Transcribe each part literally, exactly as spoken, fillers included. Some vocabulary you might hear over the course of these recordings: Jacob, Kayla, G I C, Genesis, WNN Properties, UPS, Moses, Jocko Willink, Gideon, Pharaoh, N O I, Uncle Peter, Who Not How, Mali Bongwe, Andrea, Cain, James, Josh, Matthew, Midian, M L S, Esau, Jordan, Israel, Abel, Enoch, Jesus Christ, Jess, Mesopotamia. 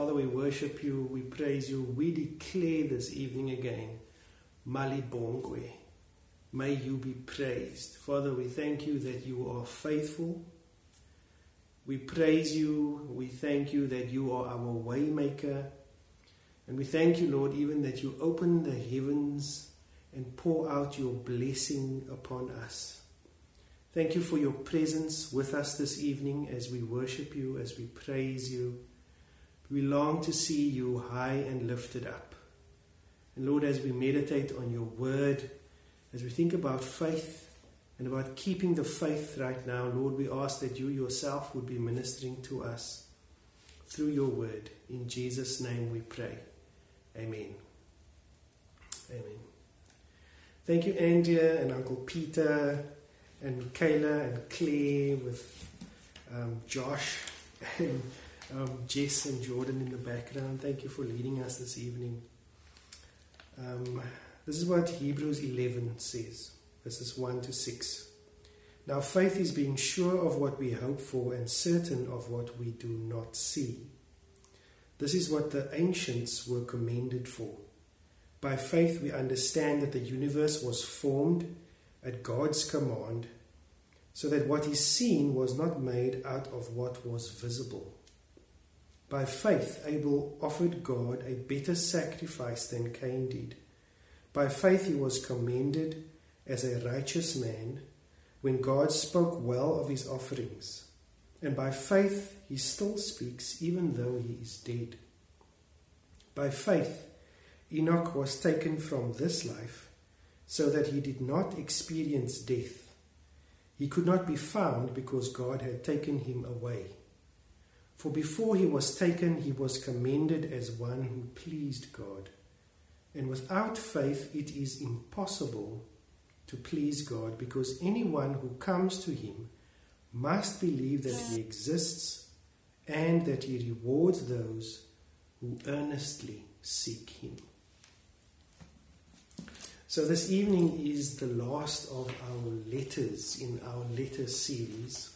Father, we worship you, we praise you, we declare this evening again, Mali Bongwe, may you be praised. Father, we thank you that you are faithful. We praise you, we thank you that you are our waymaker. And we thank you, Lord, even that you open the heavens and pour out your blessing upon us. Thank you for your presence with us this evening as we worship you, as we praise you. We long to see you high and lifted up. And Lord, as we meditate on your word, as we think about faith and about keeping the faith right now, Lord, we ask that you yourself would be ministering to us through your word. In Jesus' name we pray. Amen. Amen. Thank you, Andrea and Uncle Peter and Kayla and Claire with um, Josh and Um, Jess and Jordan in the background. Thank you for leading us this evening. Um, this is what Hebrews eleven says, verses one to six. Now faith is being sure of what we hope for and certain of what we do not see. This is what the ancients were commended for. By faith we understand that the universe was formed at God's command, so that what is seen was not made out of what was visible. By faith, Abel offered God a better sacrifice than Cain did. By faith he was commended as a righteous man when God spoke well of his offerings. And by faith he still speaks even though he is dead. By faith, Enoch was taken from this life so that he did not experience death. He could not be found because God had taken him away. For before he was taken, he was commended as one who pleased God. And without faith, it is impossible to please God, because anyone who comes to him must believe that he exists and that he rewards those who earnestly seek him. So this evening is the last of our letters in our letter series.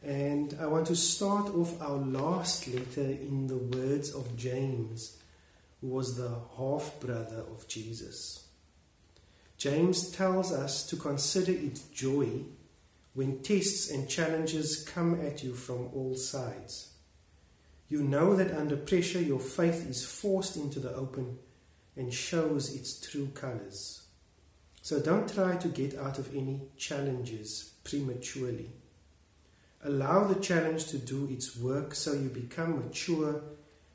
And I want to start off our last letter in the words of James, who was the half-brother of Jesus. James tells us to consider it joy when tests and challenges come at you from all sides. You know that under pressure your faith is forced into the open and shows its true colors. So don't try to get out of any challenges prematurely. Allow the challenge to do its work so you become mature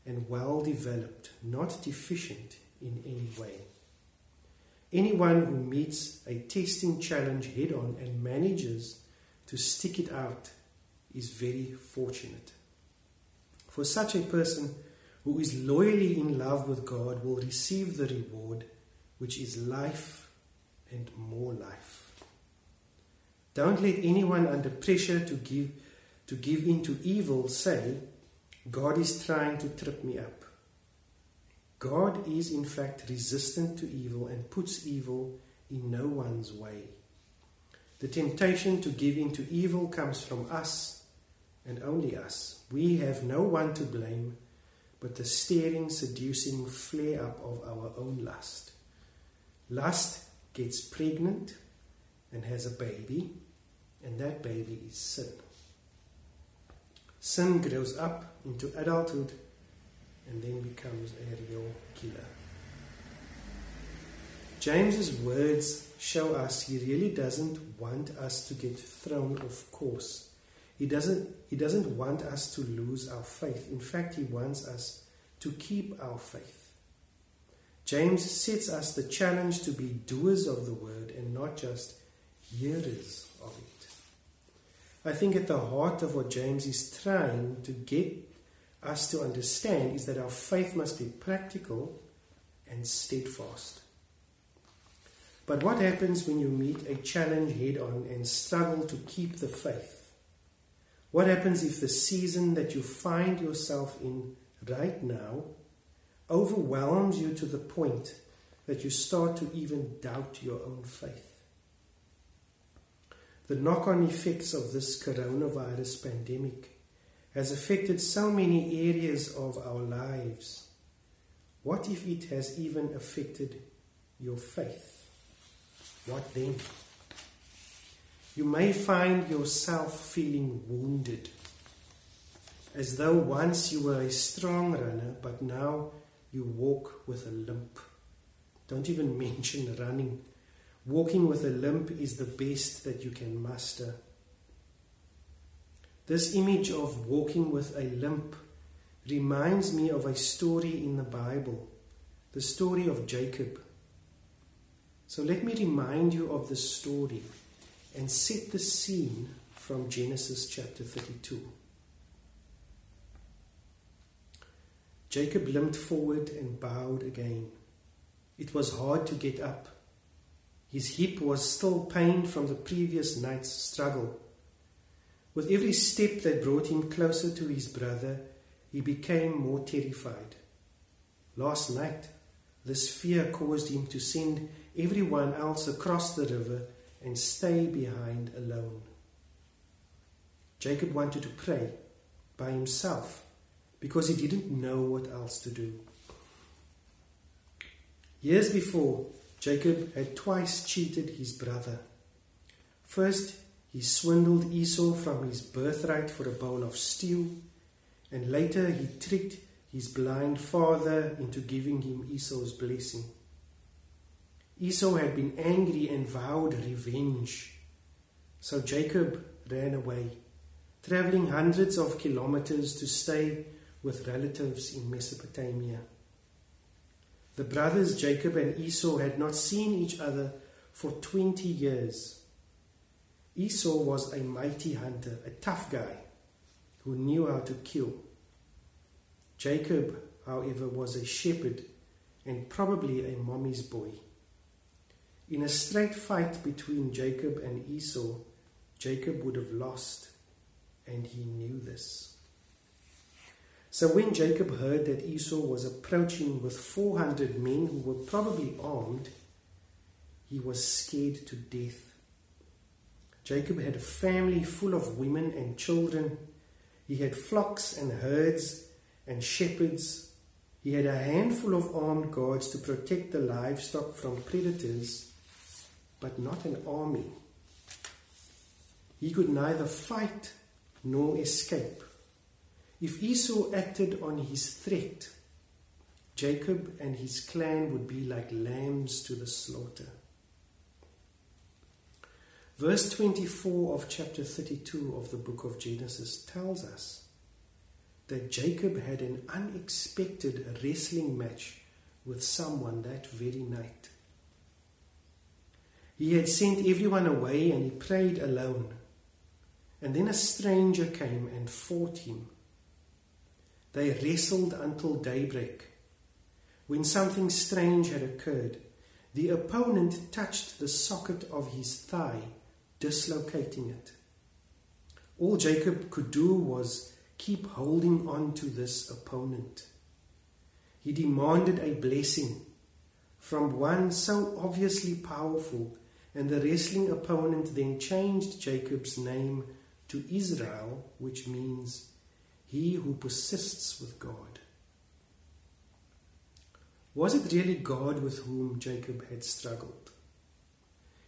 and well-developed, not deficient in any way. Anyone who meets a testing challenge head-on and manages to stick it out is very fortunate. For such a person who is loyally in love with God will receive the reward, which is life and more life. Don't let anyone under pressure to give to give in to evil say, God is trying to trip me up. God is in fact resistant to evil and puts evil in no one's way. The temptation to give in to evil comes from us and only us. We have no one to blame but the staring, seducing flare-up of our own lust. Lust gets pregnant and has a baby, and that baby is sin. Sin grows up into adulthood and then becomes a real killer. James's words show us he really doesn't want us to get thrown off course. He doesn't, he doesn't want us to lose our faith. In fact, he wants us to keep our faith. James sets us the challenge to be doers of the word and not just hearers of it. I think at the heart of what James is trying to get us to understand is that our faith must be practical and steadfast. But what happens when you meet a challenge head-on and struggle to keep the faith? What happens if the season that you find yourself in right now overwhelms you to the point that you start to even doubt your own faith? The knock-on effects of this coronavirus pandemic has affected so many areas of our lives? What if it has even affected your faith? What then? You may find yourself feeling wounded, as though once you were a strong runner, but now you walk with a limp. Don't even mention running. Walking with a limp is the best that you can muster. This image of walking with a limp reminds me of a story in the Bible, the story of Jacob. So let me remind you of the story and set the scene from Genesis chapter thirty-two. Jacob limped forward and bowed again. It was hard to get up. His hip was still pained from the previous night's struggle. With every step that brought him closer to his brother, he became more terrified. Last night, this fear caused him to send everyone else across the river and stay behind alone. Jacob wanted to pray by himself because he didn't know what else to do. Years before, Jacob had twice cheated his brother. First, he swindled Esau from his birthright for a bowl of stew, and later he tricked his blind father into giving him Esau's blessing. Esau had been angry and vowed revenge. So Jacob ran away, traveling hundreds of kilometers to stay with relatives in Mesopotamia. The brothers Jacob and Esau had not seen each other for twenty years. Esau was a mighty hunter, a tough guy who knew how to kill. Jacob, however, was a shepherd and probably a mommy's boy. In a straight fight between Jacob and Esau, Jacob would have lost, and he knew this. So when Jacob heard that Esau was approaching with four hundred men who were probably armed, he was scared to death. Jacob had a family full of women and children. He had flocks and herds and shepherds. He had a handful of armed guards to protect the livestock from predators, but not an army. He could neither fight nor escape. If Esau acted on his threat, Jacob and his clan would be like lambs to the slaughter. Verse twenty-four of chapter thirty-two of the book of Genesis tells us that Jacob had an unexpected wrestling match with someone that very night. He had sent everyone away and he prayed alone. And then a stranger came and fought him. They wrestled until daybreak. When something strange had occurred, the opponent touched the socket of his thigh, dislocating it. All Jacob could do was keep holding on to this opponent. He demanded a blessing from one so obviously powerful, and the wrestling opponent then changed Jacob's name to Israel, which means he who persists with God. Was it really God with whom Jacob had struggled?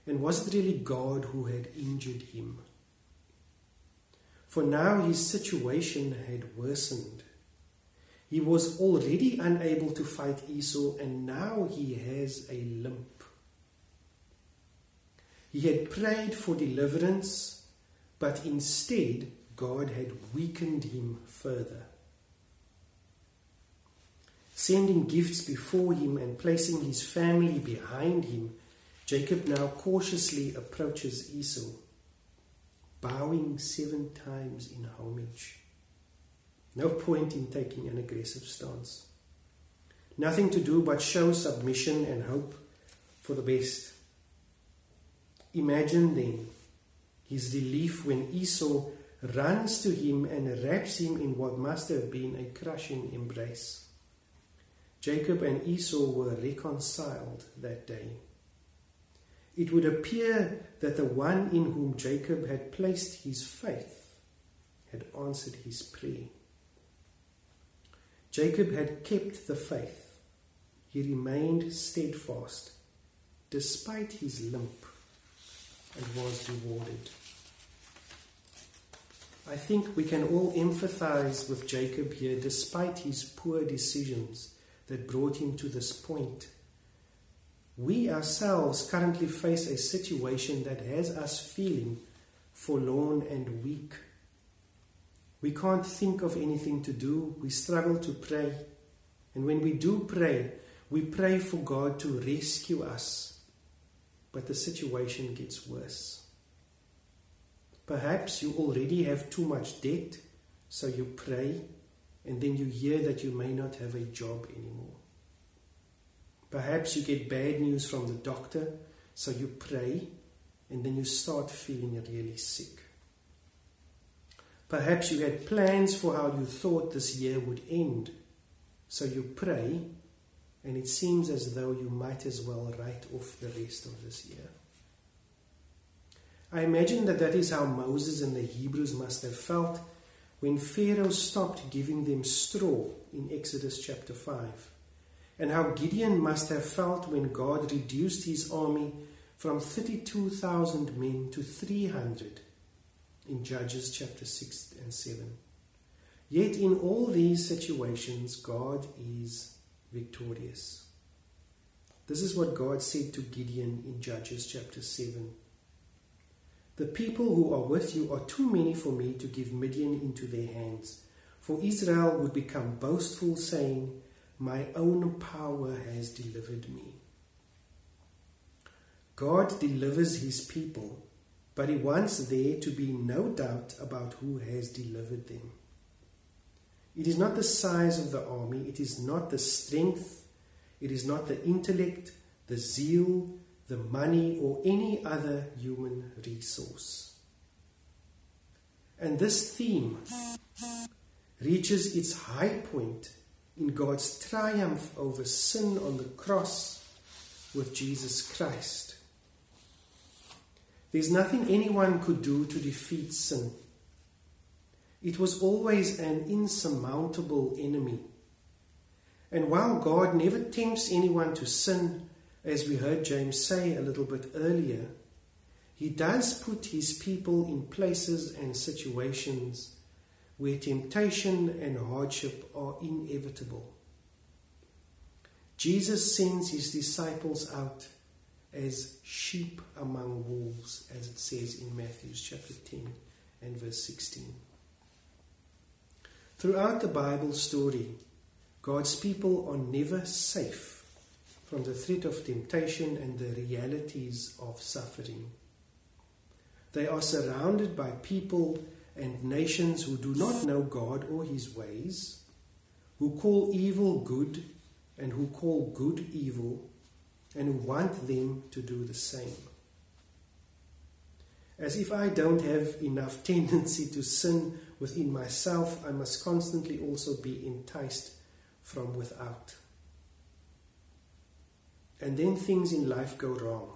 And was it really God who had injured him? For now his situation had worsened. He was already unable to fight Esau, and now he has a limp. He had prayed for deliverance, but instead God had weakened him further. Sending gifts before him and placing his family behind him, Jacob now cautiously approaches Esau, bowing seven times in homage. No point in taking an aggressive stance. Nothing to do but show submission and hope for the best. Imagine then his relief when Esau runs to him and wraps him in what must have been a crushing embrace. Jacob and Esau were reconciled that day. It would appear that the one in whom Jacob had placed his faith had answered his prayer. Jacob had kept the faith. He remained steadfast despite his limp and was rewarded. I think we can all empathize with Jacob here despite his poor decisions that brought him to this point. We ourselves currently face a situation that has us feeling forlorn and weak. We can't think of anything to do. We struggle to pray. And when we do pray, we pray for God to rescue us. But the situation gets worse. Perhaps you already have too much debt, so you pray, and then you hear that you may not have a job anymore. Perhaps you get bad news from the doctor, so you pray, and then you start feeling really sick. Perhaps you had plans for how you thought this year would end, so you pray, and it seems as though you might as well write off the rest of this year. I imagine that that is how Moses and the Hebrews must have felt when Pharaoh stopped giving them straw in Exodus chapter five, and how Gideon must have felt when God reduced his army from thirty-two thousand men to three hundred in Judges chapter six and seven. Yet in all these situations, God is victorious. This is what God said to Gideon in Judges chapter seven. The people who are with you are too many for me to give Midian into their hands. For Israel would become boastful, saying, my own power has delivered me. God delivers his people, but he wants there to be no doubt about who has delivered them. It is not the size of the army, it is not the strength, it is not the intellect, the zeal, the money, or any other human resource. And this theme reaches its high point in God's triumph over sin on the cross with Jesus Christ. There's nothing anyone could do to defeat sin. It was always an insurmountable enemy. And while God never tempts anyone to sin, as we heard James say a little bit earlier, he does put his people in places and situations where temptation and hardship are inevitable. Jesus sends his disciples out as sheep among wolves, as it says in Matthew chapter ten and verse sixteen. Throughout the Bible story, God's people are never safe from the threat of temptation and the realities of suffering. They are surrounded by people and nations who do not know God or his ways, who call evil good and who call good evil, and who want them to do the same. As if I don't have enough tendency to sin within myself, I must constantly also be enticed from without. And then things in life go wrong.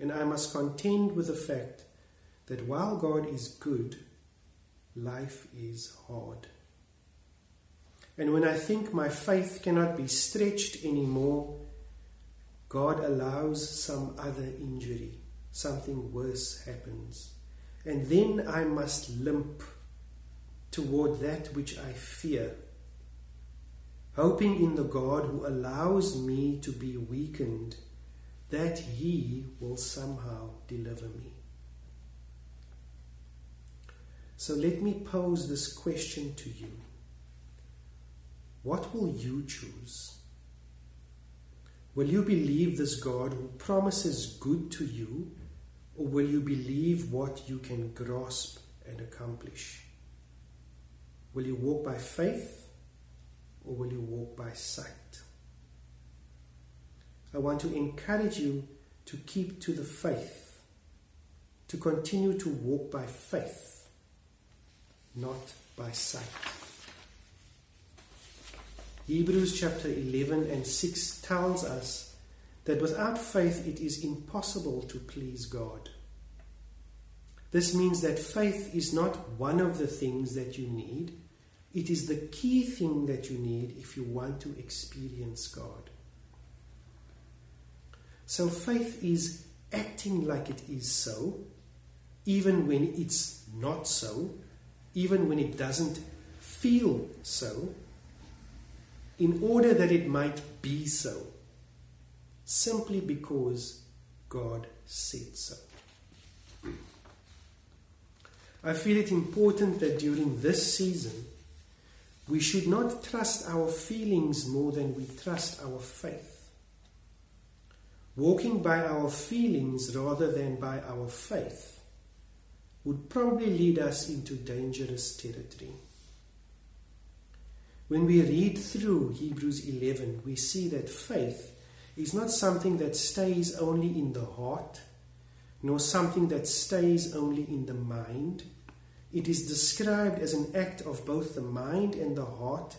And I must contend with the fact that while God is good, life is hard. And when I think my faith cannot be stretched anymore, God allows some other injury. Something worse happens. And then I must limp toward that which I fear, hoping in the God who allows me to be weakened, that he will somehow deliver me. So let me pose this question to you. What will you choose? Will you believe this God who promises good to you, or will you believe what you can grasp and accomplish? Will you walk by faith, or will you walk by sight? I want to encourage you to keep to the faith, to continue to walk by faith, not by sight. Hebrews chapter eleven and six tells us that without faith it is impossible to please God. This means that faith is not one of the things that you need. It is the key thing that you need if you want to experience God. So faith is acting like it is so, even when it's not so, even when it doesn't feel so, in order that it might be so, simply because God said so. I feel it important that during this season, we should not trust our feelings more than we trust our faith. Walking by our feelings rather than by our faith would probably lead us into dangerous territory. When we read through Hebrews eleven, we see that faith is not something that stays only in the heart, nor something that stays only in the mind. It is described as an act of both the mind and the heart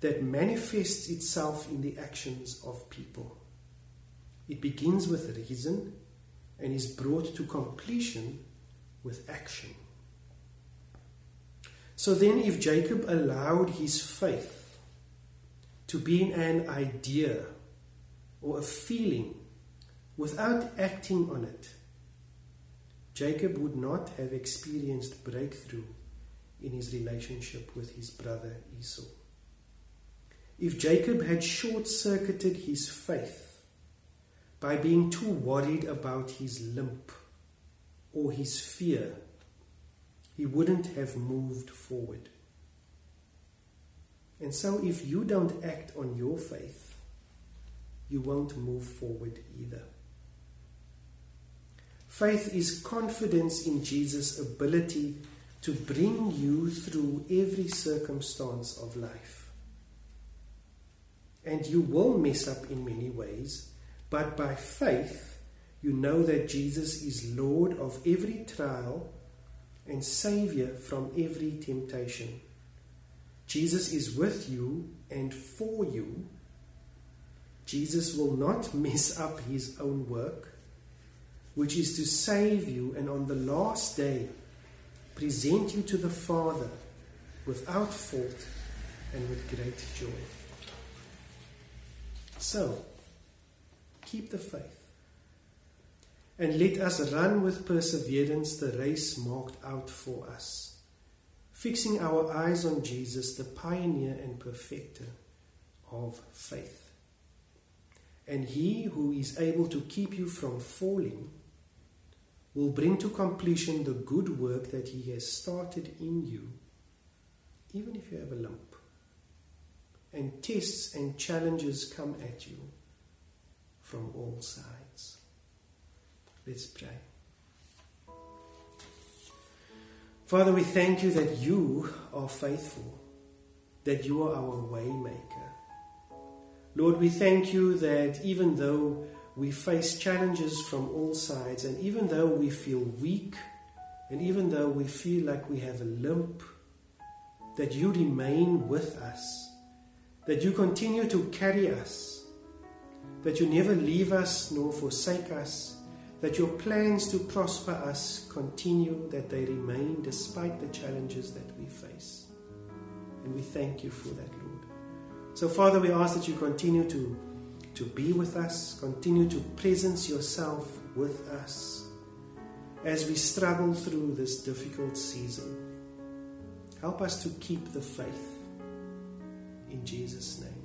that manifests itself in the actions of people. It begins with reason and is brought to completion with action. So then, if Jacob allowed his faith to be an idea or a feeling without acting on it, Jacob would not have experienced breakthrough in his relationship with his brother Esau. If Jacob had short-circuited his faith by being too worried about his limp or his fear, he wouldn't have moved forward. And so if you don't act on your faith, you won't move forward either. Faith is confidence in Jesus' ability to bring you through every circumstance of life. And you will mess up in many ways, but by faith, you know that Jesus is Lord of every trial and Savior from every temptation. Jesus is with you and for you. Jesus will not mess up his own work, which is to save you and on the last day present you to the Father without fault and with great joy. So, keep the faith, and let us run with perseverance the race marked out for us, fixing our eyes on Jesus, the pioneer and perfecter of faith. And he who is able to keep you from falling will bring to completion the good work that he has started in you, even if you have a lump, and tests and challenges come at you from all sides. Let's pray. Father, we thank you that you are faithful, that you are our waymaker. Lord, we thank you that even though we face challenges from all sides, and even though we feel weak, and even though we feel like we have a limp, that you remain with us, that you continue to carry us, that you never leave us nor forsake us, that your plans to prosper us continue, that they remain despite the challenges that we face. And we thank you for that, Lord. So Father, we ask that you continue to, to be with us, continue to presence yourself with us as we struggle through this difficult season. Help us to keep the faith. In Jesus' name.